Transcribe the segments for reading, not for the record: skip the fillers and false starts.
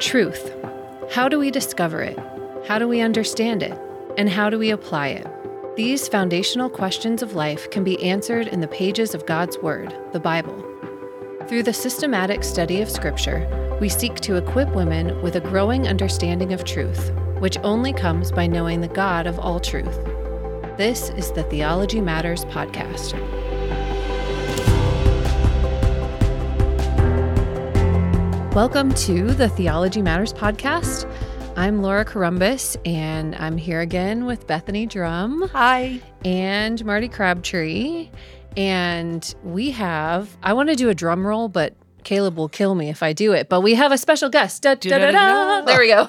Truth. How do we discover it? How do we understand it? And how do we apply it? These foundational questions of life can be answered in the pages of God's Word, the Bible. Through the systematic study of Scripture, we seek to equip women with a growing understanding of truth, which only comes by knowing the God of all truth. This is the Theology Matters podcast. Welcome to the Theology Matters podcast. I'm Laura Corumbus, and I'm here again with Bethany Drum. Hi. And Marty Crabtree. And we have, I want to do a drum roll, but Caleb will kill me if I do it. But we have a special guest. Da, da, da, da. There we go.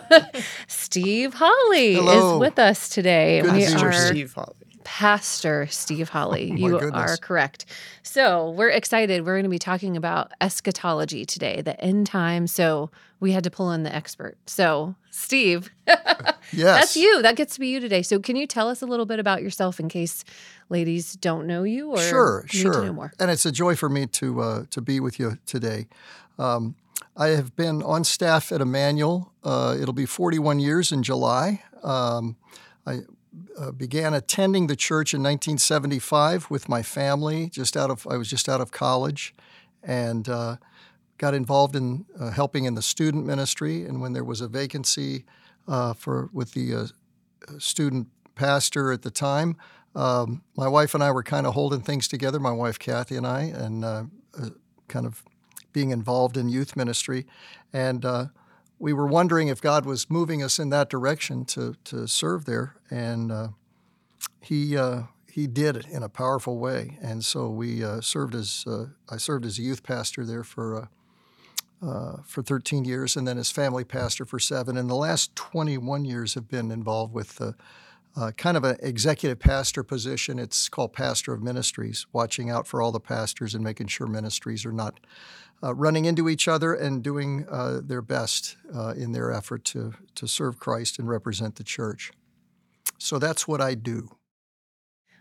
Steve Hawley is with us today. Good to see you, Steve Hawley. Pastor Steve Hawley. You are correct. So we're excited. We're going to be talking about eschatology today, the end time. So we had to pull in the expert. So Steve, yes, that's you. That gets to be you today. So can you tell us a little bit about yourself in case ladies don't know you or need to know more? And it's a joy for me to be with you today. I have been on staff at Emmanuel. It'll be 41 years in July. I began attending the church in 1975 with my family. I was just out of college, and got involved in helping in the student ministry. And when there was a vacancy with the student pastor at the time, my wife and I were kind of holding things together. My wife Kathy and I, and kind of being involved in youth ministry, and we were wondering if God was moving us in that direction to serve there, and he did it in a powerful way. And so I served as a youth pastor there for 13 years, and then as family pastor for 7. And the last 21 years have been involved with kind of an executive pastor position. It's called pastor of ministries, watching out for all the pastors and making sure ministries are not running into each other and doing their best in their effort to serve Christ and represent the church. So that's what I do.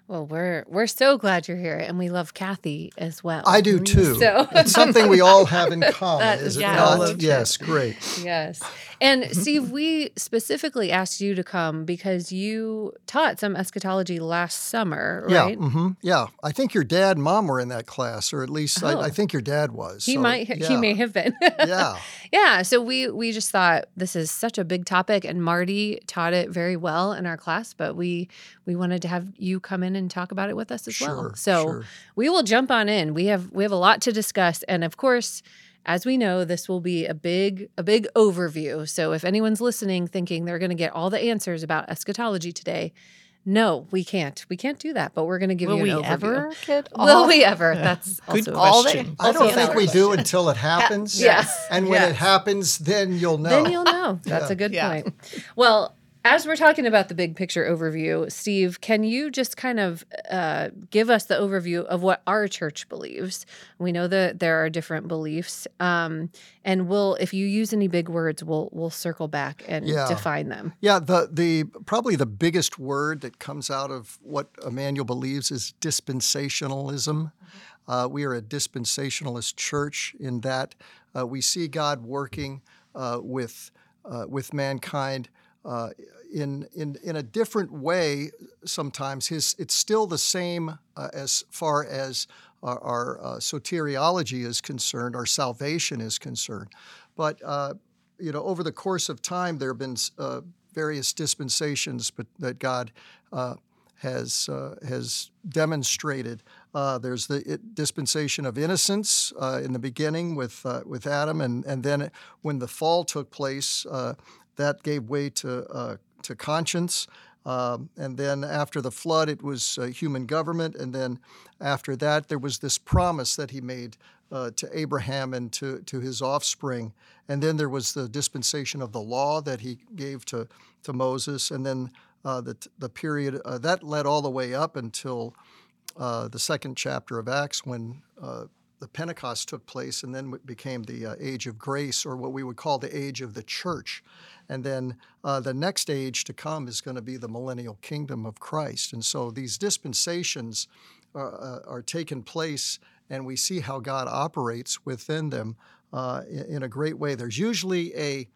Well, we're so glad you're here, and we love Kathy as well. I do too. So. It's something we all have in common, is it not? Yes, great. Yes. And Steve, we specifically asked you to come because you taught some eschatology last summer, right? Yeah, yeah. I think your dad and mom were in that class, or at least I think your dad was. He may have been. Yeah. Yeah, so we just thought this is such a big topic, and Marty taught it very well in our class, but we wanted to have you come in and talk about it with us as well. So we will jump on in. We have a lot to discuss, and of course, as we know, this will be a big overview. So if anyone's listening thinking they're going to get all the answers about eschatology today, no, we can't. We can't do that, but we're going to give you an overview. Will we ever? Yeah. That's also a question. I don't think we do until it happens. Yes. And when it happens, then you'll know. That's a good point. Well, as we're talking about the big picture overview, Steve, can you just kind of give us the overview of what our church believes? We know that there are different beliefs, and if you use any big words, we'll circle back and define them. Yeah, the probably the biggest word that comes out of what Emmanuel believes is dispensationalism. We are a dispensationalist church in that we see God working with mankind. In a different way, sometimes it's still the same as far as our soteriology is concerned, our salvation is concerned. But over the course of time, there have been various dispensations, but that God has demonstrated. There's the dispensation of innocence in the beginning with Adam, and then when the fall took place. That gave way to conscience, and then after the flood, it was human government, and then after that, there was this promise that he made to Abraham and to his offspring, and then there was the dispensation of the law that he gave to Moses, and then the period that led all the way up until the second chapter of Acts when. The Pentecost took place, and then it became the age of grace, or what we would call the age of the church. And then the next age to come is going to be the millennial kingdom of Christ. And so these dispensations are taking place, and we see how God operates within them in a great way. There's usually a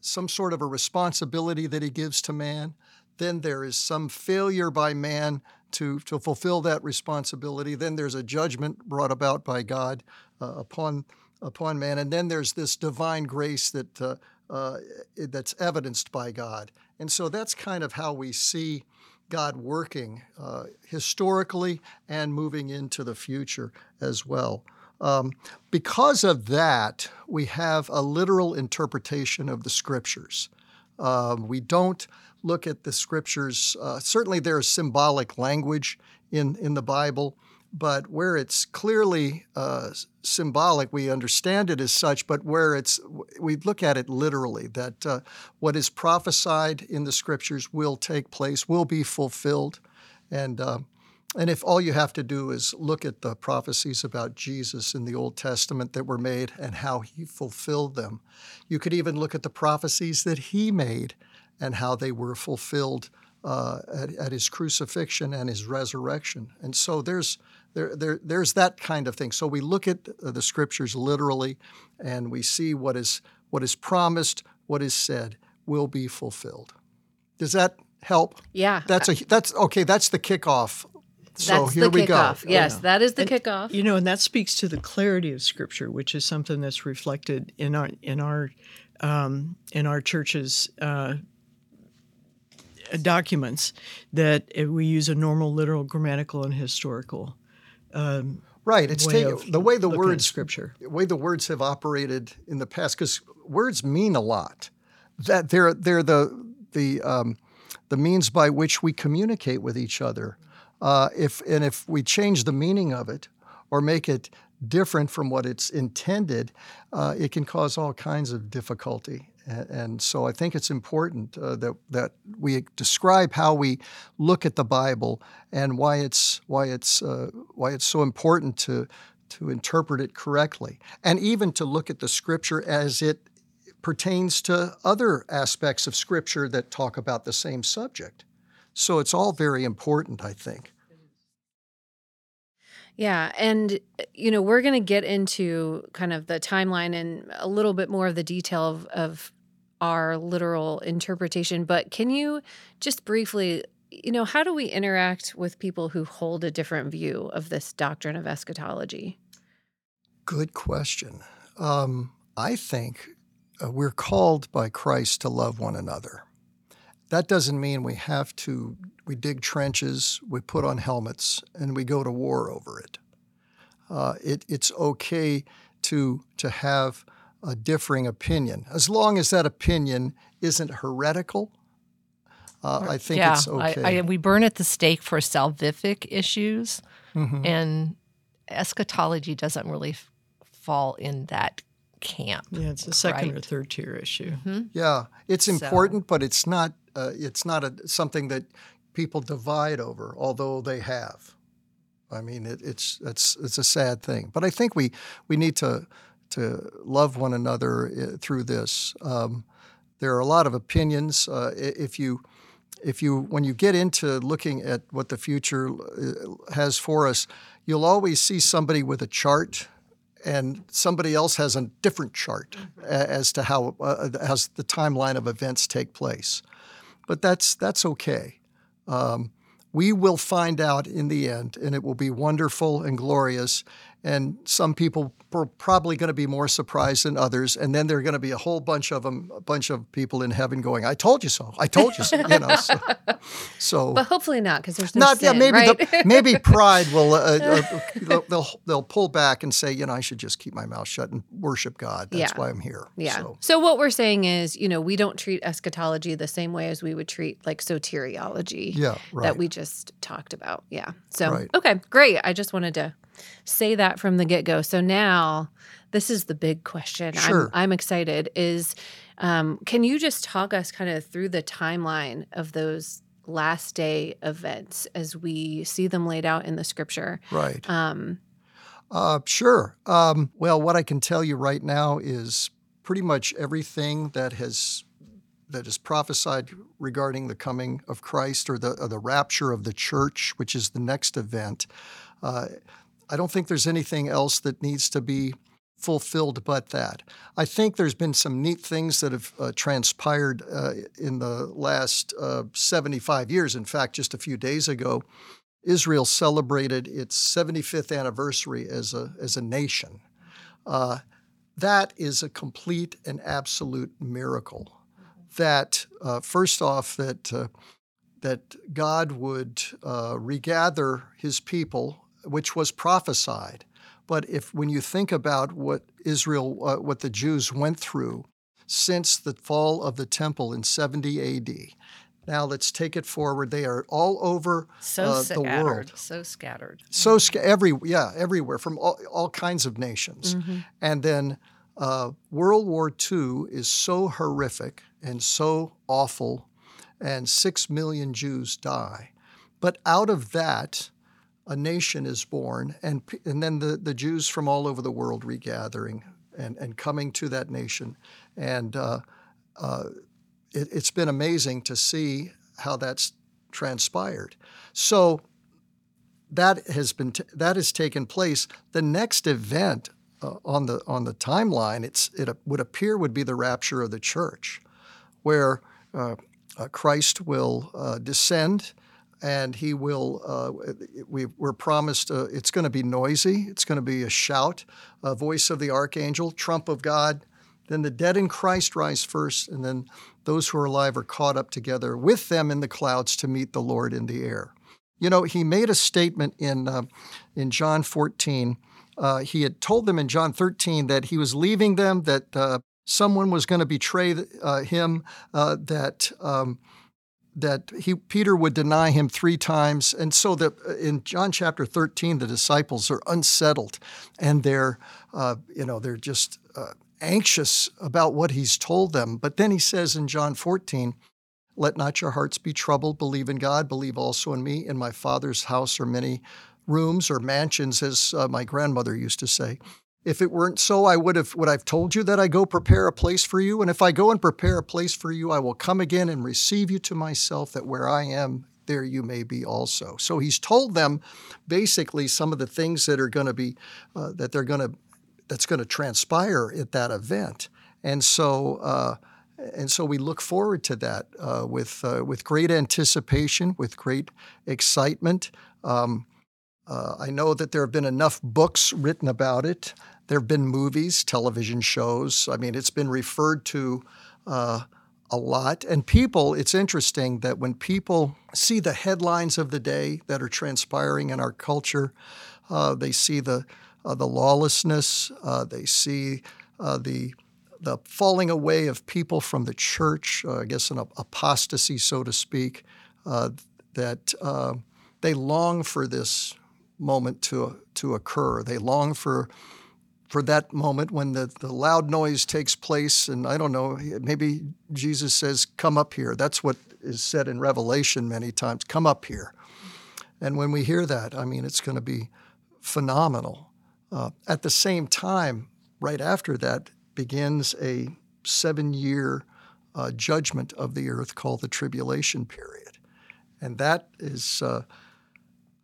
some sort of a responsibility that he gives to man. Then there is some failure by man to fulfill that responsibility. Then there's a judgment brought about by God upon man. And then there's this divine grace that that's evidenced by God. And so that's kind of how we see God working historically and moving into the future as well. Because of that, we have a literal interpretation of the Scriptures. We don't look at the Scriptures. Certainly there is symbolic language in the Bible, but where it's clearly symbolic, we understand it as such, but where we look at it literally, that what is prophesied in the Scriptures will take place, will be fulfilled. And if all you have to do is look at the prophecies about Jesus in the Old Testament that were made and how he fulfilled them, you could even look at the prophecies that he made and how they were fulfilled at his crucifixion and his resurrection. And so there's that kind of thing. So we look at the Scriptures literally, and we see what is promised, what is said, will be fulfilled. Does that help? Yeah. That's the kickoff. So that's here we go. Yes, that is the kickoff. You know, and that speaks to the clarity of Scripture, which is something that's reflected in our church's documents, that we use a normal, literal, grammatical, and historical. Right. It's the way the words have operated in the past, because words mean a lot. That they're the means by which we communicate with each other. If we change the meaning of it or make it different from what it's intended, it can cause all kinds of difficulty. And so I think it's important that we describe how we look at the Bible and why it's so important to interpret it correctly, and even to look at the Scripture as it pertains to other aspects of Scripture that talk about the same subject. So it's all very important, I think. Yeah, and you know, we're going to get into kind of the timeline and a little bit more of the detail of our literal interpretation, but can you just briefly, you know, how do we interact with people who hold a different view of this doctrine of eschatology? Good question. I think we're called by Christ to love one another. That doesn't mean we dig trenches, we put on helmets, and we go to war over it. It's okay to have a differing opinion, as long as that opinion isn't heretical. I think it's okay. We burn at the stake for salvific issues, mm-hmm. and eschatology doesn't really fall in that camp. Yeah, it's a second or third tier issue. Mm-hmm. Yeah, it's important, but it's not. It's not something that people divide over, although they have. I mean, it's a sad thing. But I think we need to love one another through this. There are a lot of opinions. If you when you get into looking at what the future has for us, you'll always see somebody with a chart, and somebody else has a different chart as to how as the timeline of events take place. But that's okay. We will find out in the end, and it will be wonderful and glorious. And some people are probably going to be more surprised than others. And then there are going to be a bunch of people in heaven going, "I told you so! I told you so!" You know. So but hopefully not, because there's no sin, right? Maybe pride will they'll pull back and say, you know, I should just keep my mouth shut and worship God. That's why I'm here. Yeah. So what we're saying is, you know, we don't treat eschatology the same way as we would treat like soteriology. Yeah, right. That we just talked about. Yeah. So Okay, great. I just wanted to say that from the get-go. So now, this is the big question. Sure. I'm excited. Can you just talk us kind of through the timeline of those last day events as we see them laid out in the Scripture? Right. Sure. Well, what I can tell you right now is pretty much everything that is prophesied regarding the coming of Christ or the rapture of the church, which is the next event. I don't think there's anything else that needs to be fulfilled but that. I think there's been some neat things that have transpired in the last 75 years. In fact, just a few days ago, Israel celebrated its 75th anniversary as a nation. That is a complete and absolute miracle. That, first off, that God would regather his people, which was prophesied. But when you think about what Israel, what the Jews went through since the fall of the temple in 70 AD, now let's take it forward. They are all over the world. So scattered. Everywhere from all kinds of nations. Mm-hmm. And then World War II is so horrific and so awful, and 6 million Jews die. But out of that, a nation is born, and then the Jews from all over the world regathering and coming to that nation. And it's been amazing to see how that's transpired. So that has taken place. The next event on the timeline, it would appear, would be the rapture of the church, where Christ will descend. And he will, we're promised, it's going to be noisy. It's going to be a shout, a voice of the archangel, trump of God. Then the dead in Christ rise first, and then those who are alive are caught up together with them in the clouds to meet the Lord in the air. You know, he made a statement in John 14. He had told them in John 13 that he was leaving them, that someone was going to betray him, Peter would deny him 3 times. And so that in John chapter 13, the disciples are unsettled, and they're just anxious about what he's told them. But then he says in John 14, "Let not your hearts be troubled. Believe in God. Believe also in me. In my Father's house are many rooms," or mansions, as my grandmother used to say. "If it weren't so, would I have told you that I go prepare a place for you? And if I go and prepare a place for you, I will come again and receive you to myself, that where I am, there you may be also." So he's told them basically some of the things that are going to be that's going to transpire at that event, and so we look forward to that with great anticipation, with great excitement. I know that there have been enough books written about it. There have been movies, television shows. I mean, it's been referred to a lot. And it's interesting that when people see the headlines of the day that are transpiring in our culture, they see the lawlessness, they see the falling away of people from the church, I guess an apostasy, so to speak, that they long for this moment to occur. They long for that moment when the loud noise takes place, and I don't know, maybe Jesus says, "Come up here." That's what is said in Revelation many times, "Come up here." And when we hear that, I mean, it's going to be phenomenal. At the same time, right after that, begins a 7-year judgment of the earth called the tribulation period. And that is...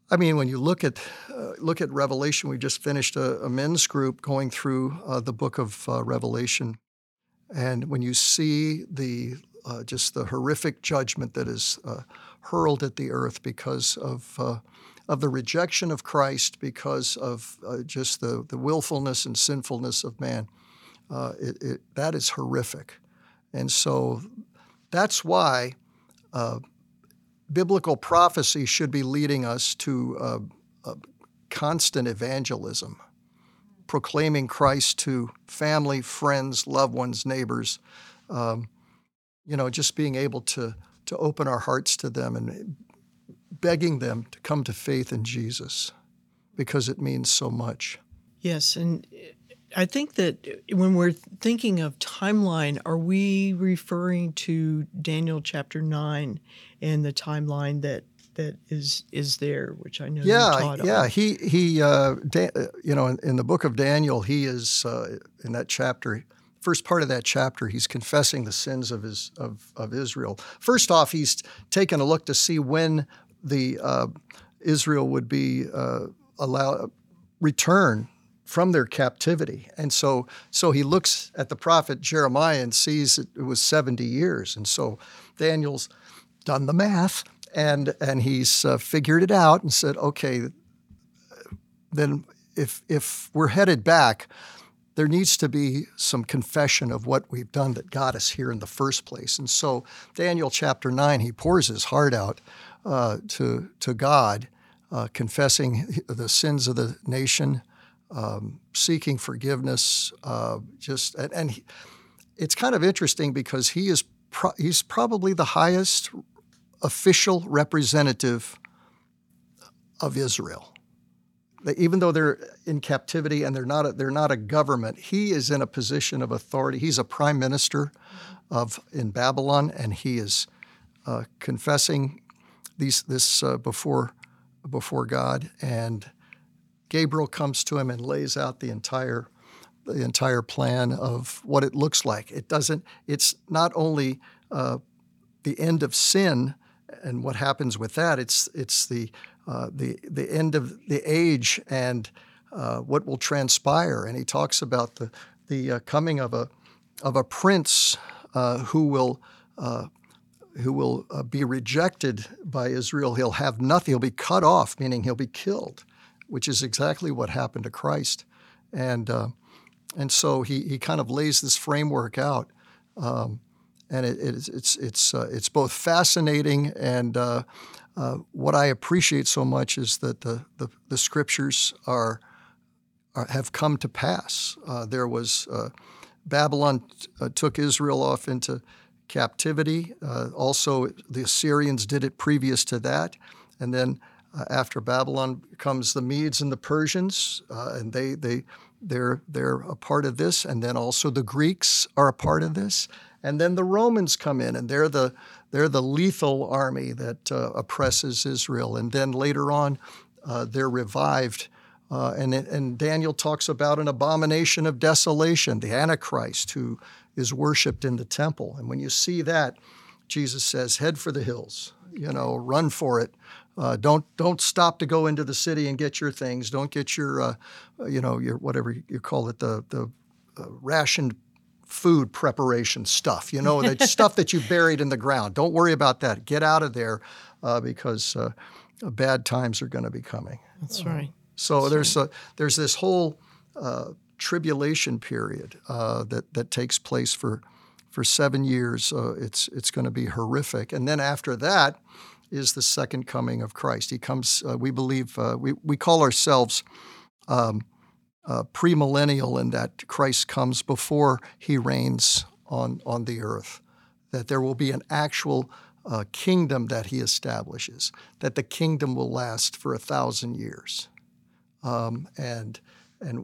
I mean, when you look at Revelation, we just finished a men's group going through the book of Revelation, and when you see just the horrific judgment that is hurled at the earth because of the rejection of Christ, because of just the willfulness and sinfulness of man, that is horrific, and so that's why. Biblical prophecy should be leading us to constant evangelism, proclaiming Christ to family, friends, loved ones, neighbors, just being able to open our hearts to them and begging them to come to faith in Jesus, because it means so much. Yes, and I think that when we're thinking of timeline, are we referring to Daniel chapter 9 and the timeline that is there, which I know you taught on? Yeah, in the book of Daniel, he is in that chapter, first part of that chapter, he's confessing the sins of Israel. First off, he's taken a look to see when the Israel would be allowed return from their captivity. And so he looks at the prophet Jeremiah and sees it was 70 years. And so Daniel's done the math, and he's figured it out and said, okay, then if we're headed back, there needs to be some confession of what we've done that got us here in the first place. And so Daniel chapter 9, he pours his heart out to God, confessing the sins of the nation, seeking forgiveness, and it's kind of interesting because he is he's probably the highest official representative of Israel. Even though they're in captivity and they're not a government, he is in a position of authority. He's a prime minister in Babylon, and he is confessing this before God. And Gabriel comes to him and lays out the entire plan of what it looks like. It's not only the end of sin and what happens with that. It's the end of the age and what will transpire. And he talks about the coming of a prince who will be rejected by Israel. He'll have nothing. He'll be cut off, meaning he'll be killed, which is exactly what happened to Christ. And so he kind of lays this framework out, and it's both fascinating and. What I appreciate so much is that the scriptures have come to pass. There was Babylon took Israel off into captivity. Also, the Assyrians did it previous to that, and then after Babylon comes the Medes and the Persians, and they're a part of this. And then also the Greeks are a part of this. And then the Romans come in, and they're the lethal army that oppresses Israel. And then later on, they're revived. And Daniel talks about an abomination of desolation, the Antichrist, who is worshipped in the temple. And when you see that, Jesus says, "Head for the hills. Run for it. Don't stop to go into the city and get your things. Don't get your your whatever you call it, the rationed." Food preparation stuff, that stuff that you buried in the ground. Don't worry about that. Get out of there because bad times are going to be coming. That's right. So there's this whole tribulation period that takes place for 7 years. It's going to be horrific, and then after that is the second coming of Christ. He comes. We believe we call ourselves. Premillennial, in that Christ comes before he reigns on the earth, that there will be an actual kingdom that he establishes, that the kingdom will last for 1,000 years. And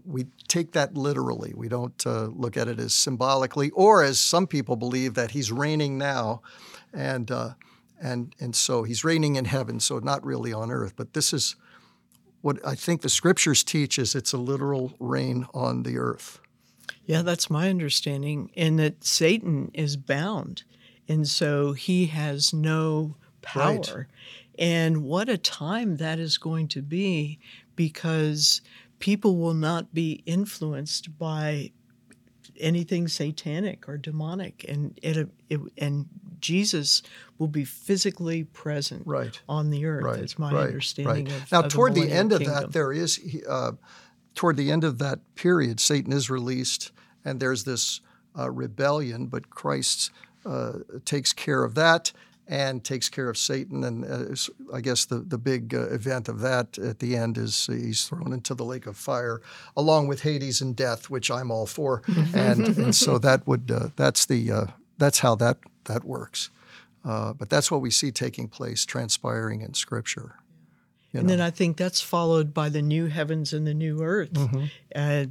we take that literally. We don't look at it as symbolically, or as some people believe, that he's reigning now, and so he's reigning in heaven, so not really on earth. But this is what I think the scriptures teach, is it's a literal reign on the earth. Yeah, that's my understanding, and that Satan is bound, and so he has no power. Right. And what a time that is going to be, because people will not be influenced by anything satanic or demonic, and Jesus will be physically present on the earth. Right. That's my understanding. Right. Now, toward the end of that, there is toward the end of that period, Satan is released, and there's this rebellion. But Christ takes care of that and takes care of Satan. And I guess the big event of that at the end is he's thrown into the lake of fire, along with Hades and death, which I'm all for. And so that would that's how that works. But that's what we see taking place, transpiring in Scripture. And then I think that's followed by the new heavens and the new earth,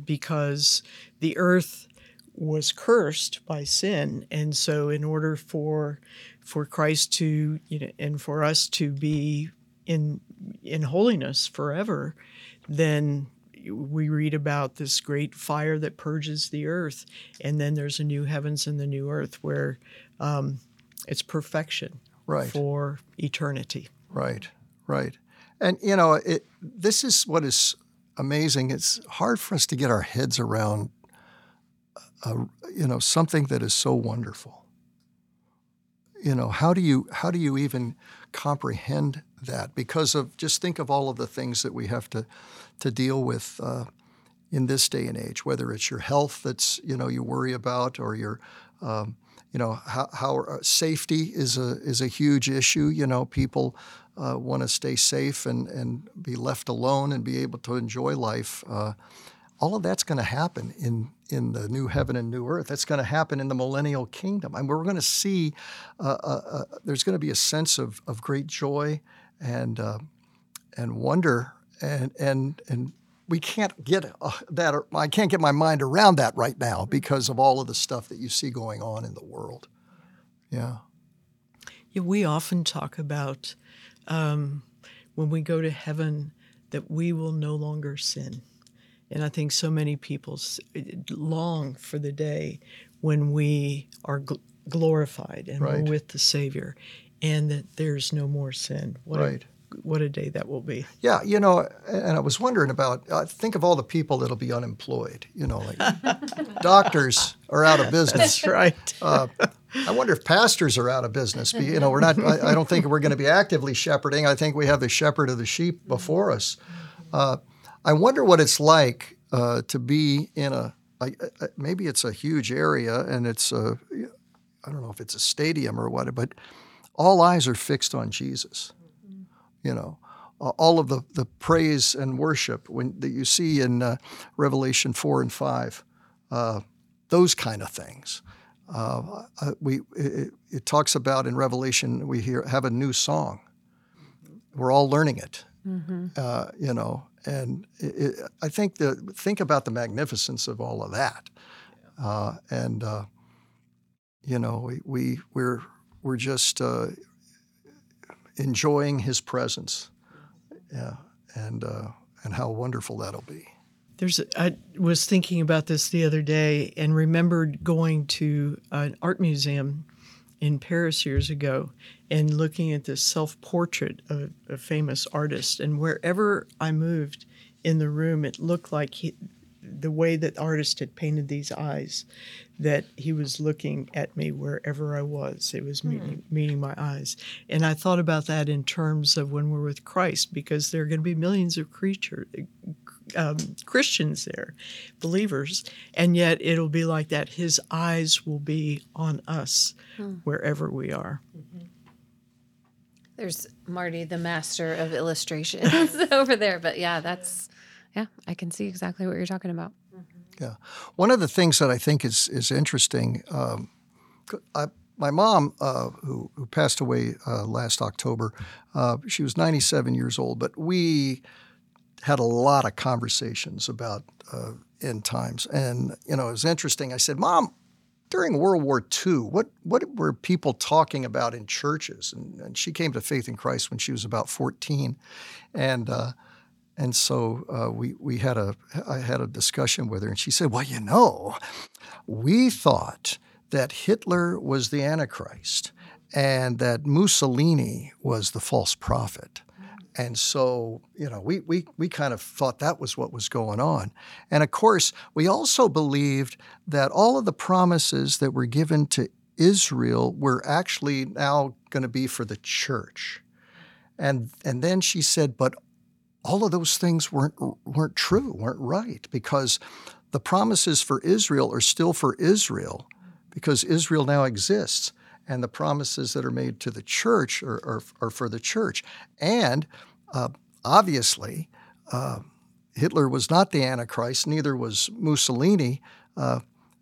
because the earth was cursed by sin. And so in order for Christ to, and for us to be in holiness forever, then we read about this great fire that purges the earth. And then there's a new heavens and the new earth where it's perfection for eternity. Right. And, this is what is amazing. It's hard for us to get our heads around, something that is so wonderful. You know, how do you even comprehend that? Because of just think of all of the things that we have to deal with in this day and age. Whether it's your health that's you worry about, or your how safety is a huge issue. People want to stay safe and be left alone and be able to enjoy life. All of that's going to happen in the new heaven and new earth. That's going to happen in the millennial kingdom. I mean, we're going to see there's going to be a sense of great joy and wonder and we can't get that. I can't get my mind around that right now because of all of the stuff that you see going on in the world. Yeah. Yeah, we often talk about when we go to heaven that we will no longer sin. And I think so many people long for the day when we are glorified and right. We're with the Savior, and that there's no more sin. What a day that will be. Yeah, and I was wondering about, think of all the people that'll be unemployed. Doctors are out of business. That's right. I wonder if pastors are out of business. We're not. I don't think we're going to be actively shepherding. I think we have the shepherd of the sheep before us. I wonder what it's like to be in maybe it's a huge area and I don't know if it's a stadium or what, but all eyes are fixed on Jesus. All of the praise and worship that you see in Revelation 4 and 5, those kind of things. It talks about in Revelation, have a new song. We're all learning it. Mm-hmm. And I think think about the magnificence of all of that, we're just enjoying His presence, and how wonderful that'll be. I was thinking about this the other day and remembered going to an art museum in Paris years ago and looking at this self-portrait of a famous artist. And wherever I moved in the room, it looked like the way that the artist had painted these eyes, that he was looking at me wherever I was. It was meeting my eyes. And I thought about that in terms of when we're with Christ, because there are going to be millions of Christians there, believers, and yet it'll be like that. His eyes will be on us wherever we are. Mm-hmm. There's Marty, the master of illustrations over there. But I can see exactly what you're talking about. Mm-hmm. Yeah. One of the things that I think is interesting, my mom, who passed away last October, she was 97 years old, but we had a lot of conversations about end times. And, it was interesting. I said, Mom, during World War II, what were people talking about in churches? And she came to faith in Christ when she was about 14. And so I had a discussion with her, and she said, well, we thought that Hitler was the Antichrist and that Mussolini was the false prophet. And so, we kind of thought that was what was going on. And of course, we also believed that all of the promises that were given to Israel were actually now going to be for the church. And then she said, but all of those things weren't true, weren't right, because the promises for Israel are still for Israel, because Israel now exists. And the promises that are made to the church are for the church. And obviously, Hitler was not the Antichrist, neither was Mussolini.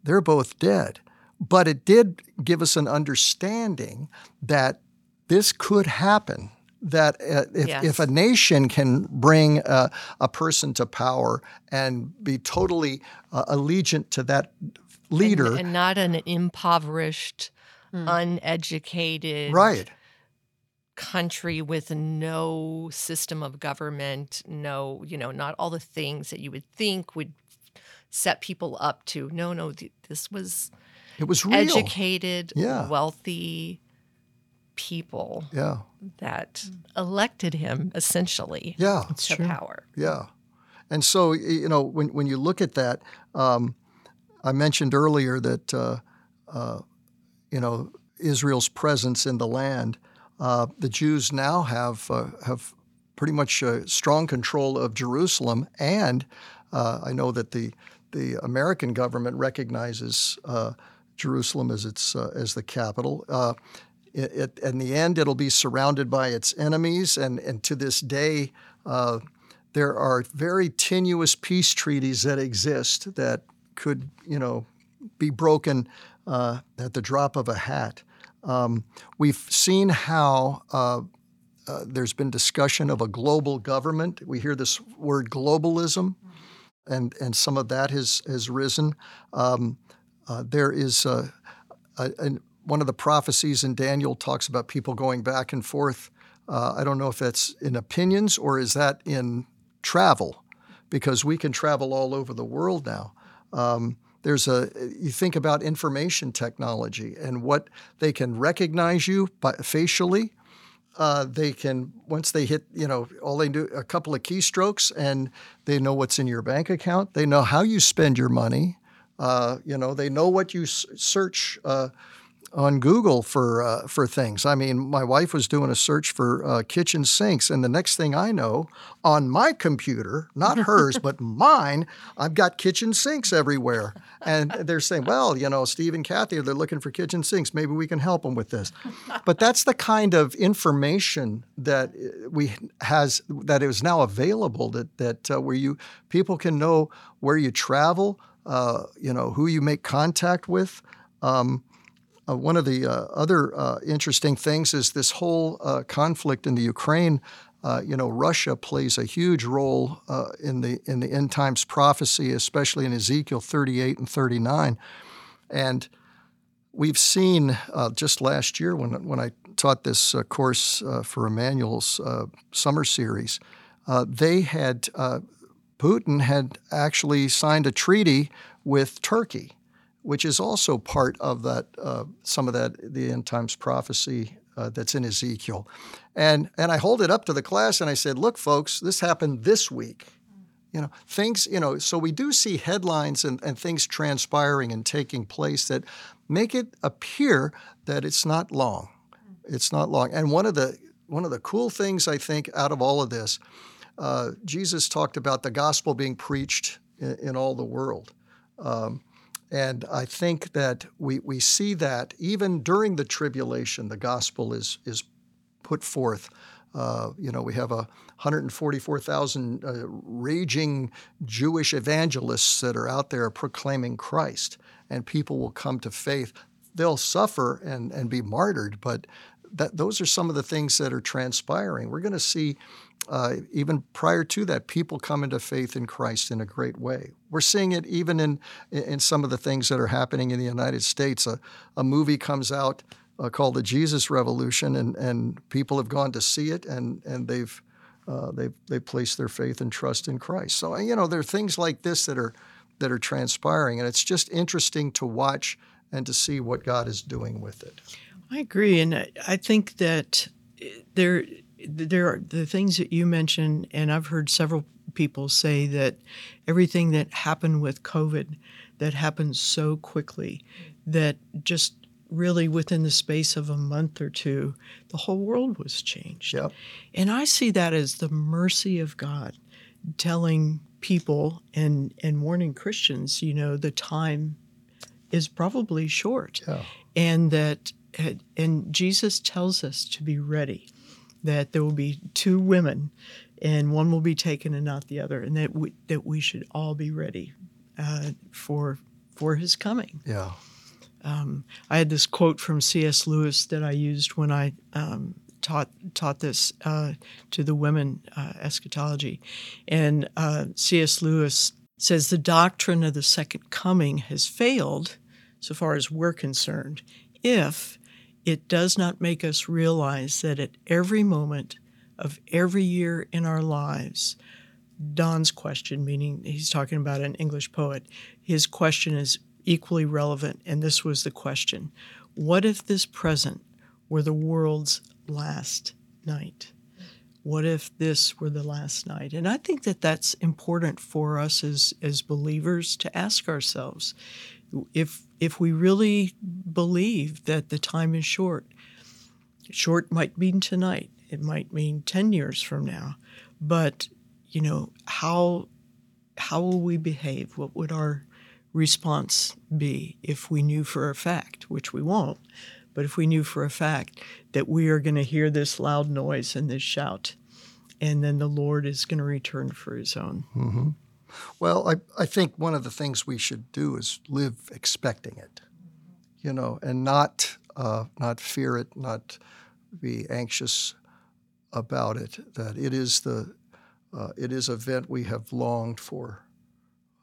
They're both dead. But it did give us an understanding that this could happen, that if a nation can bring a person to power and be totally allegiant to that leader. And not an impoverished, uneducated country with no system of government, no, not all the things that you would think would set people up to. No, this was real. Educated, wealthy people that elected him essentially to power. Yeah. And so, you know, when you look at that, I mentioned earlier that, you know, Israel's presence in the land, the Jews now have pretty much strong control of Jerusalem, and I know that the American government recognizes Jerusalem as its as the capital. In the end, it'll be surrounded by its enemies, and to this day, there are very tenuous peace treaties that exist that could, you know, be broken at the drop of a hat. We've seen how there's been discussion of a global government. We hear this word globalism, and some of that has risen. There is one of the prophecies in Daniel talks about people going back and forth. I don't know if that's in opinions or is that in travel, because we can travel all over the world now. You think about information technology and what they can recognize you by, facially. They can, once they hit, you know, all they do, a couple of keystrokes, and they know what's in your bank account. They know how you spend your money. You know, they know what you search on Google for things. I mean, my wife was doing a search for kitchen sinks, and the next thing I know, on my computer, not hers, but mine, I've got kitchen sinks everywhere. And they're saying, well, you know, Steve and Kathy, they're looking for kitchen sinks. Maybe we can help them with this. But that's the kind of information that that is now available, that where you people can know where you travel, you know, who you make contact with. One of the other interesting things is this whole conflict in the Ukraine. You know, Russia plays a huge role in the end times prophecy, especially in Ezekiel 38 and 39. And we've seen just last year when I taught this course for Emmanuel's summer series, they had Putin had actually signed a treaty with Turkey, which is also part of that, some of that, the end times prophecy that's in Ezekiel. And I hold it up to the class and I said, look, folks, this happened this week. You know, things, you know, so we do see headlines and things transpiring and taking place that make it appear that it's not long. It's not long. And one of the cool things, I think, out of all of this, Jesus talked about the gospel being preached in all the world. And I think that we see that even during the tribulation, the gospel is put forth. You know, we have 144,000 raging Jewish evangelists that are out there proclaiming Christ, and people will come to faith. They'll suffer and be martyred, but those are some of the things that are transpiring. We're going to see, even prior to that, people come into faith in Christ in a great way. We're seeing it even in some of the things that are happening in the United States. A movie comes out called The Jesus Revolution, and people have gone to see it, and they've placed their faith and trust in Christ. So, you know, there are things like this that are transpiring, and it's just interesting to watch and to see what God is doing with it. I agree, and I think that there are the things that you mentioned, and I've heard several people say that everything that happened with COVID, that happened so quickly, that just really within the space of a month or two, the whole world was changed. Yep. And I see that as the mercy of God telling people and warning Christians, you know, the time is probably short. Yeah. And Jesus tells us to be ready, that there will be two women, and one will be taken and not the other, and that we should all be ready for his coming. Yeah. I had this quote from C.S. Lewis that I used when I taught this to the women, eschatology, and C.S. Lewis says, "The doctrine of the second coming has failed, so far as we're concerned, if it does not make us realize that at every moment of every year in our lives, Don's question," meaning he's talking about an English poet, his question is equally relevant, and this was the question: what if this present were the world's last night? What if this were the last night? And I think that that's important for us as believers to ask ourselves. If we really believe that the time is short might mean tonight. It might mean 10 years from now. But, you know, how will we behave? What would our response be if we knew for a fact, which we won't, but if we knew for a fact that we are going to hear this loud noise and this shout, and then the Lord is going to return for his own. Mm-hmm. Well, I think one of the things we should do is live expecting it, you know, and not fear it, not be anxious about it, that it is an event we have longed for,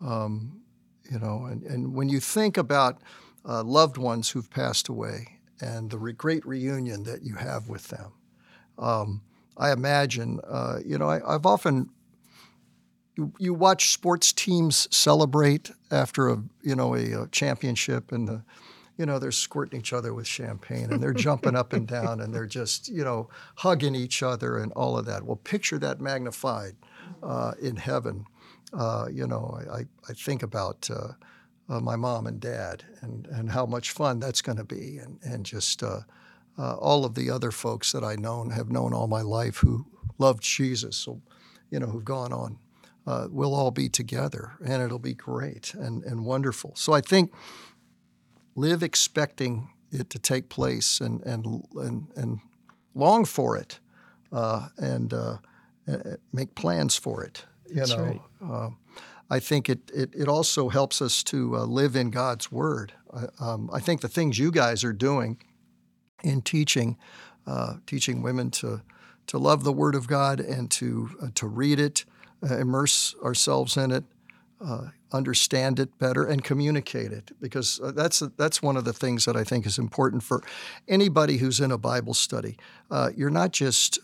you know. And when you think about loved ones who've passed away and the great reunion that you have with them, I imagine, you know, I've often... You watch sports teams celebrate after a championship, and they're squirting each other with champagne, and they're jumping up and down, and they're just hugging each other and all of that. Well, picture that magnified in heaven. I think about my mom and dad, and how much fun that's going to be, and just all of the other folks that I have known all my life who loved Jesus, so who've gone on. We'll all be together, and it'll be great and wonderful. So I think live expecting it to take place and long for it, and make plans for it. That's right. I think it also helps us to live in God's Word. I think the things you guys are doing in teaching women to love the Word of God and to read it. Immerse ourselves in it, understand it better, and communicate it, because that's one of the things that I think is important for anybody who's in a Bible study. You're not just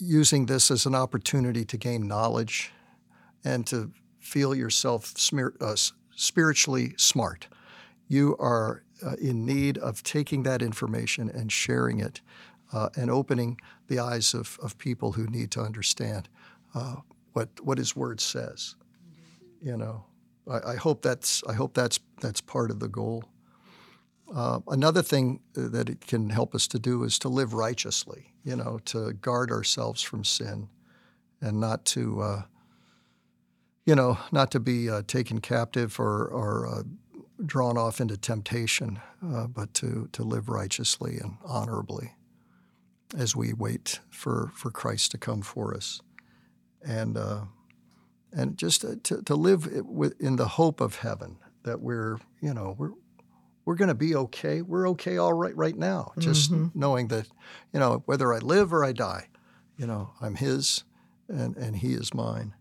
using this as an opportunity to gain knowledge and to feel yourself spiritually smart. You are in need of taking that information and sharing it, and opening the eyes of people who need to understand what his word says. I hope that's part of the goal. Another thing that it can help us to do is to live righteously. To guard ourselves from sin, and not to not to be taken captive or drawn off into temptation, but to live righteously and honorably as we wait for Christ to come for us. And just to live in the hope of heaven, that we're going to be okay. We're okay all right now. Just knowing that, whether I live or I die, I'm his and he is mine.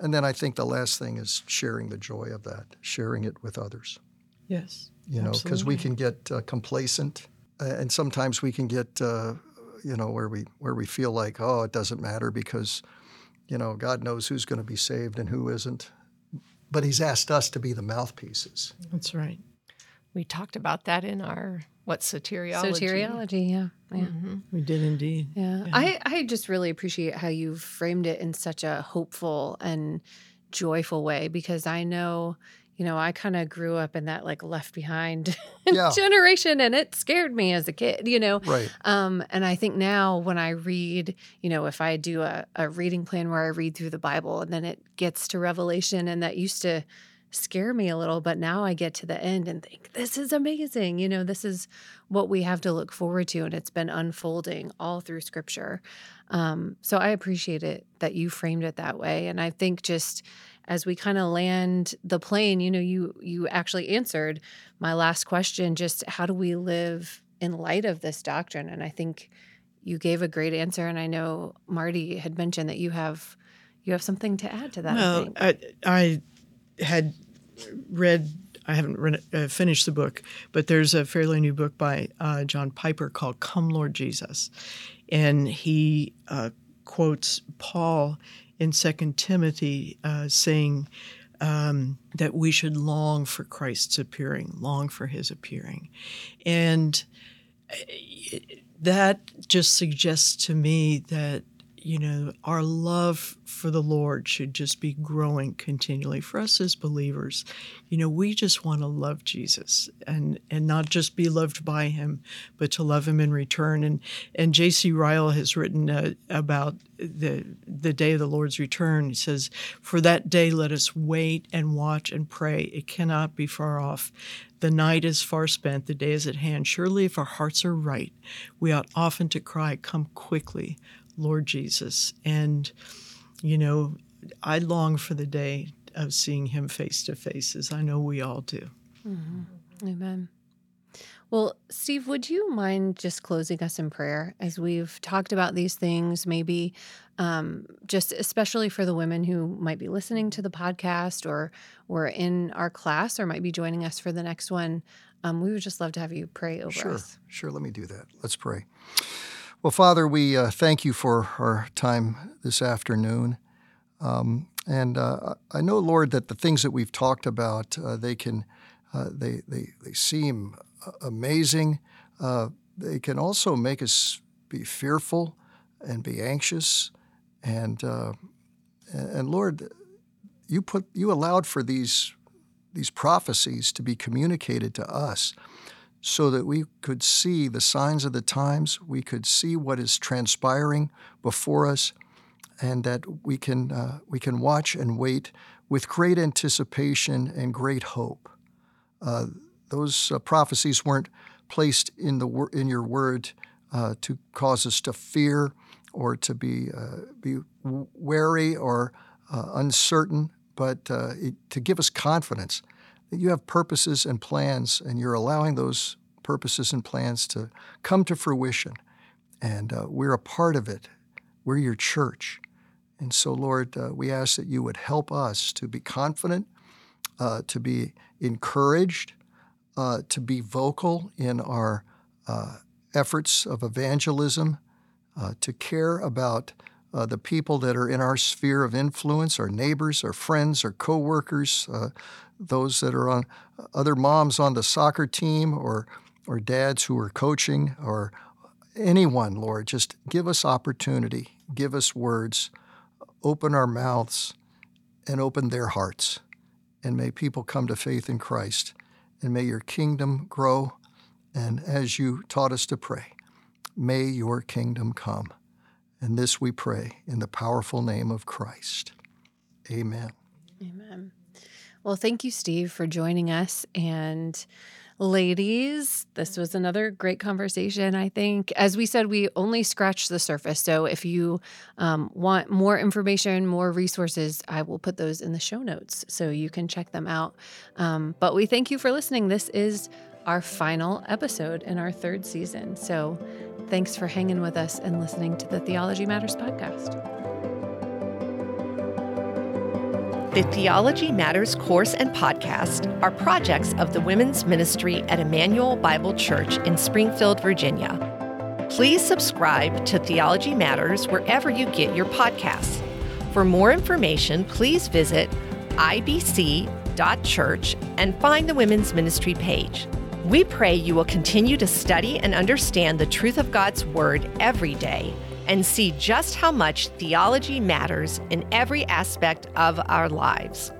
And then I think the last thing is sharing the joy of that, sharing it with others. Yes, because we can get complacent, and sometimes we can get where we feel like, oh, it doesn't matter because. God knows who's going to be saved and who isn't. But he's asked us to be the mouthpieces. That's right. We talked about that in our, soteriology? Soteriology, yeah. Mm-hmm. We did indeed. Yeah. I just really appreciate how you framed it in such a hopeful and joyful way, because I know, I kind of grew up in that Left Behind generation, and it scared me as a kid, Right. And I think now when I read, if I do a reading plan where I read through the Bible and then it gets to Revelation, and that used to scare me a little, but now I get to the end and think, this is amazing. This is what we have to look forward to, and it's been unfolding all through Scripture. So I appreciate it that you framed it that way. And I think just as we kind of land the plane, you actually answered my last question, just how do we live in light of this doctrine? And I think you gave a great answer. And I know Marty had mentioned that you have something to add to that. Well, I had read, I haven't finished the book, but there's a fairly new book by John Piper called Come Lord Jesus. And he quotes Paul in Second Timothy saying that we should long for Christ's appearing, long for his appearing. And that just suggests to me that, you know, our love for the Lord should just be growing continually. For us as believers, you know, we just want to love Jesus and not just be loved by him, but to love him in return. And J.C. Ryle has written about the day of the Lord's return. He says, "For that day let us wait and watch and pray. It cannot be far off. The night is far spent. The day is at hand. Surely if our hearts are right, we ought often to cry, 'Come quickly, Lord Jesus.'" And, you know, I long for the day of seeing him face to face, as I know we all do. Mm-hmm. Amen. Well, Steve, would you mind just closing us in prayer as we've talked about these things, maybe just especially for the women who might be listening to the podcast or were in our class or might be joining us for the next one? We would just love to have you pray over us. Sure. Let me do that. Let's pray. Well, Father, we thank you for our time this afternoon. I know, Lord, that the things that we've talked about, they seem amazing. They can also make us be fearful and be anxious. And Lord, you allowed for these prophecies to be communicated to us, so that we could see the signs of the times, we could see what is transpiring before us, and that we can watch and wait with great anticipation and great hope. Those prophecies weren't placed in your word to cause us to fear or to be wary or uncertain, but to give us confidence that you have purposes and plans, and you're allowing those purposes and plans to come to fruition. And we're a part of it. We're your church. And so, Lord, we ask that you would help us to be confident, to be encouraged, to be vocal in our efforts of evangelism, to care about the people that are in our sphere of influence, our neighbors, our friends, our coworkers, those that are on other moms on the soccer team or dads who are coaching or anyone, Lord. Just give us opportunity, give us words, open our mouths and open their hearts. And may people come to faith in Christ. And may your kingdom grow. And as you taught us to pray, may your kingdom come. And this we pray in the powerful name of Christ. Amen. Amen. Well, thank you, Steve, for joining us. And ladies, this was another great conversation, I think. As we said, we only scratched the surface. So if you want more information, more resources, I will put those in the show notes so you can check them out. But we thank you for listening. This is our final episode in our third season. So thanks for hanging with us and listening to the Theology Matters podcast. The Theology Matters course and podcast are projects of the Women's Ministry at Emmanuel Bible Church in Springfield, Virginia. Please subscribe to Theology Matters wherever you get your podcasts. For more information, please visit ibc.church and find the Women's Ministry page. We pray you will continue to study and understand the truth of God's Word every day, and see just how much theology matters in every aspect of our lives.